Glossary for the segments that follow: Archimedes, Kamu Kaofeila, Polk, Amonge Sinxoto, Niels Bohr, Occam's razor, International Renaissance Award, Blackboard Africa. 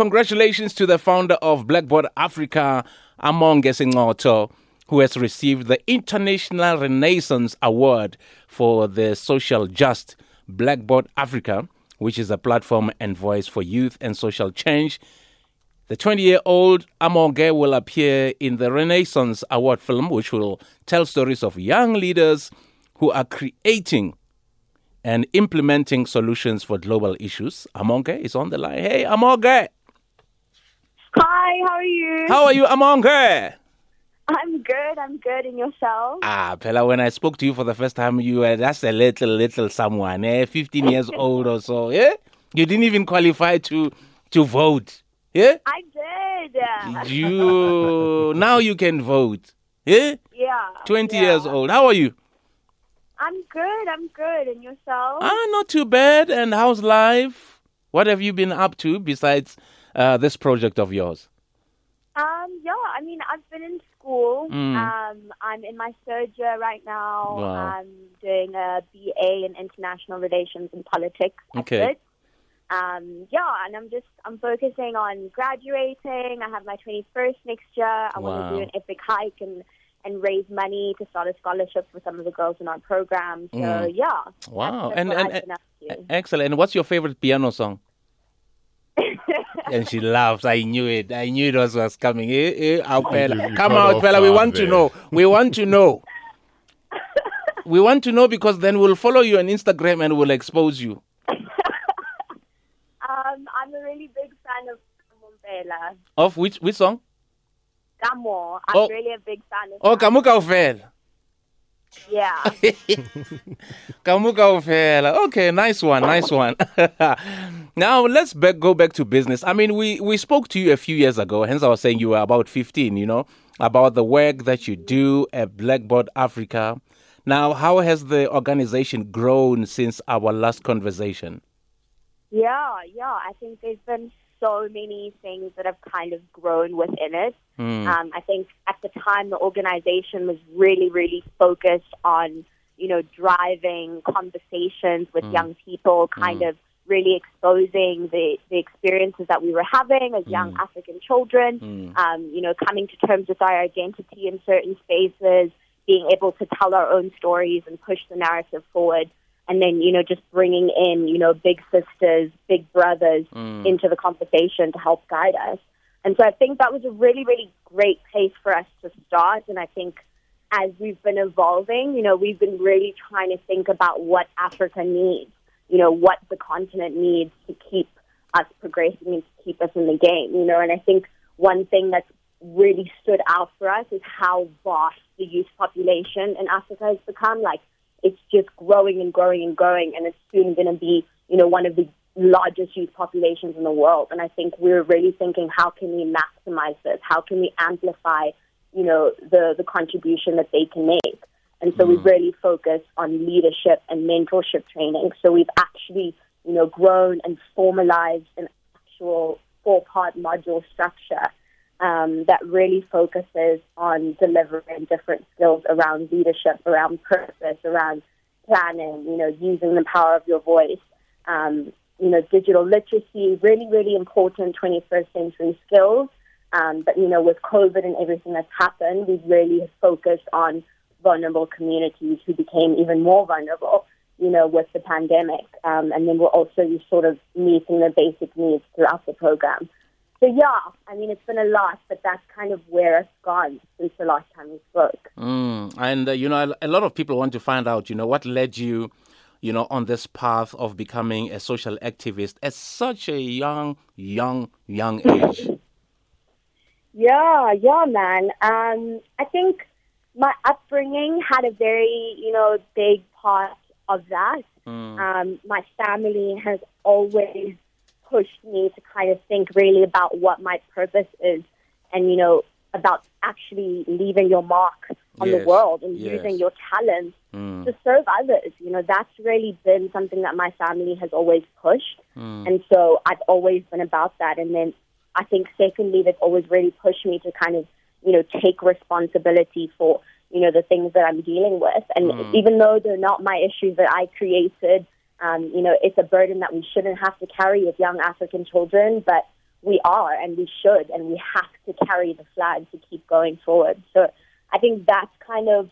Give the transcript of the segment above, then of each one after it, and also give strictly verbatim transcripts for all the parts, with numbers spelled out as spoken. congratulations to the founder of Blackboard Africa, Amonge Sinxoto, who has received the International Renaissance Award for the social just Blackboard Africa, which is a platform and voice for youth and social change. The twenty-year-old Amonge will appear in the Renaissance Award film, which will tell stories of young leaders who are creating and implementing solutions for global issues. Amonge is on the line. Hey, Amonge. Hi, how are you? How are you, Amonge? I'm good, I'm good. And yourself? Ah, Pella, when I spoke to you for the first time, you were just a little, little someone, eh? fifteen years old or so, yeah? You didn't even qualify to, to vote, yeah? I did. You, now you can vote, yeah? Yeah. twenty yeah. years old. How are you? I'm good, I'm good. And yourself? Ah, not too bad. And how's life? What have you been up to besides uh, this project of yours? Um, yeah, I mean, I've been in school. Mm. Um, I'm in my third year right now. Wow. I'm doing a B A in International Relations and Politics. Okay. Um, yeah, and I'm just, I'm focusing on graduating. I have my twenty-first next year. I wow. want to do an epic hike and... and raise money to start a scholarship for some of the girls in our program. So, mm. yeah. Wow. And, and, and excellent. And what's your favorite piano song? And she laughs. I knew it. I knew it was, was coming. Eh, eh, oh, Pella. Come out, Pella. We want there. to know. We want to know. We want to know because then we'll follow you on Instagram and we'll expose you. um, I'm a really big fan of Kamu. Of which, which song? Kamu. I'm oh. really a big fan of Oh, Kamu Kaofeila. Yeah. Kamu Kaofeila. Okay, nice one, nice one. Now, let's back, go back to business. I mean, we, we spoke to you a few years ago, hence I was saying you were about fifteen, you know, about the work that you do at Blackboard Africa. Now, how has the organization grown since our last conversation? Yeah, yeah. I think there's been so many things that have kind of grown within it. Mm. Um, I think at the time the organization was really, really focused on, you know, driving conversations with mm. young people, kind mm. of really exposing the, the experiences that we were having as mm. young African children, mm. um, you know, coming to terms with our identity in certain spaces, being able to tell our own stories and push the narrative forward. And then, you know, just bringing in, you know, big sisters, big brothers mm. into the conversation to help guide us. And so I think that was a really, really great place for us to start. And I think as we've been evolving, you know, we've been really trying to think about what Africa needs, you know, what the continent needs to keep us progressing and to keep us in the game, you know. And I think one thing that's really stood out for us is how vast the youth population in Africa has become. Like, it's just growing and growing and growing, and it's soon going to be, you know, one of the largest youth populations in the world. And I think we're really thinking, how can we maximize this? How can we amplify, you know, the, the contribution that they can make? And so mm. we've really focused on leadership and mentorship training. So we've actually, you know, grown and formalized an actual four-part module structure Um, that really focuses on delivering different skills around leadership, around purpose, around planning, you know, using the power of your voice, um, you know, digital literacy, really, really important twenty-first century skills. Um, but, you know, with COVID and everything that's happened, we've really focused on vulnerable communities who became even more vulnerable, you know, with the pandemic. Um, and then we're also sort of meeting the basic needs throughout the program. So, yeah, I mean, it's been a lot, but that's kind of where it's gone since the last time we spoke. Mm. And, uh, you know, a lot of people want to find out, you know, what led you, you know, on this path of becoming a social activist at such a young, young, young age. yeah, yeah, man. Um, I think my upbringing had a very, you know, big part of that. Mm. Um, my family has always pushed me to kind of think really about what my purpose is and, you know, about actually leaving your mark on yes. the world and yes. using your talents mm. to serve others. You know, that's really been something that my family has always pushed. Mm. And so I've always been about that. And then I think secondly, they've always really pushed me to kind of, you know, take responsibility for, you know, the things that I'm dealing with. And mm. even though they're not my issues that I created, Um, you know, it's a burden that we shouldn't have to carry with young African children, but we are and we should, and we have to carry the flag to keep going forward. So I think that's kind of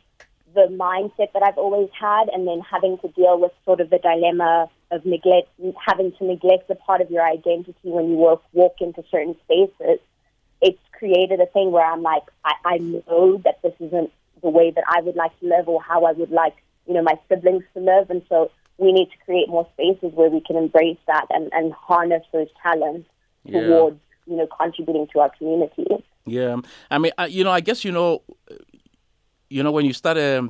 the mindset that I've always had, and then having to deal with sort of the dilemma of neglect, having to neglect a part of your identity when you walk, walk into certain spaces. It's created a thing where I'm like, I, I know that this isn't the way that I would like to live, or how I would like, you know, my siblings to live. And so we need to create more spaces where we can embrace that and, and harness those talents yeah. towards, you know, contributing to our community. Yeah. I mean, I, you know, I guess, you know, you know, when you start a,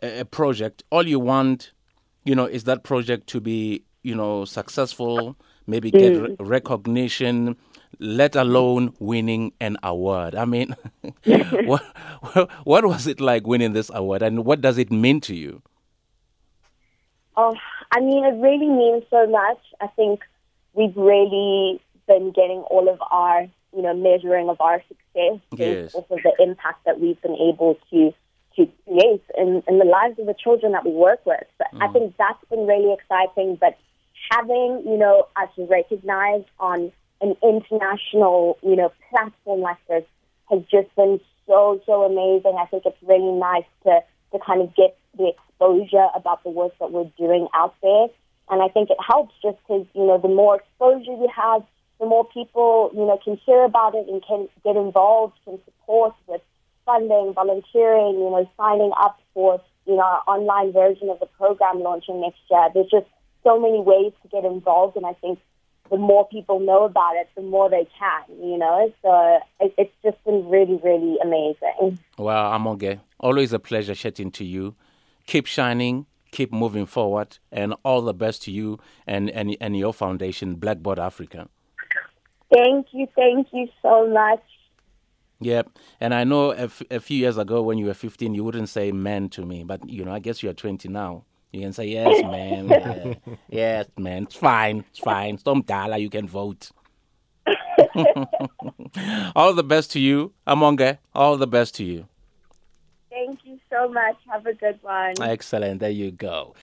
a project, all you want, you know, is that project to be, you know, successful, maybe get mm. re- recognition, let alone winning an award. I mean, what, what was it like winning this award, and what does it mean to you? Oh, I mean, it really means so much. I think we've really been getting all of our, you know, measuring of our success based off of the impact that we've been able to to create in, in the lives of the children that we work with. But mm. I think that's been really exciting. But having, you know, us recognized on an international, you know, platform like this has just been so, so amazing. I think it's really nice to, to kind of get the exposure about the work that we're doing out there. And I think it helps just because, you know, the more exposure you have, the more people, you know, can hear about it and can get involved, can support with funding, volunteering, you know, signing up for, you know, our online version of the program launching next year. There's just so many ways to get involved, and I think the more people know about it, the more they can, you know. So it, it's just been really, really amazing. Wow, Amonge, always a pleasure chatting to you. Keep shining, keep moving forward, and all the best to you and, and, and your foundation, Blackboard Africa. Thank you, thank you so much. Yep, and I know a, f- a few years ago when you were fifteen, you wouldn't say man to me, but, you know, I guess you are twenty now. You can say, yes, man, yeah. yes, man, it's fine, it's fine. Some dollar, you can vote. All the best to you, Amonge, all the best to you. Thank you so much. Have a good one. Excellent, there you go.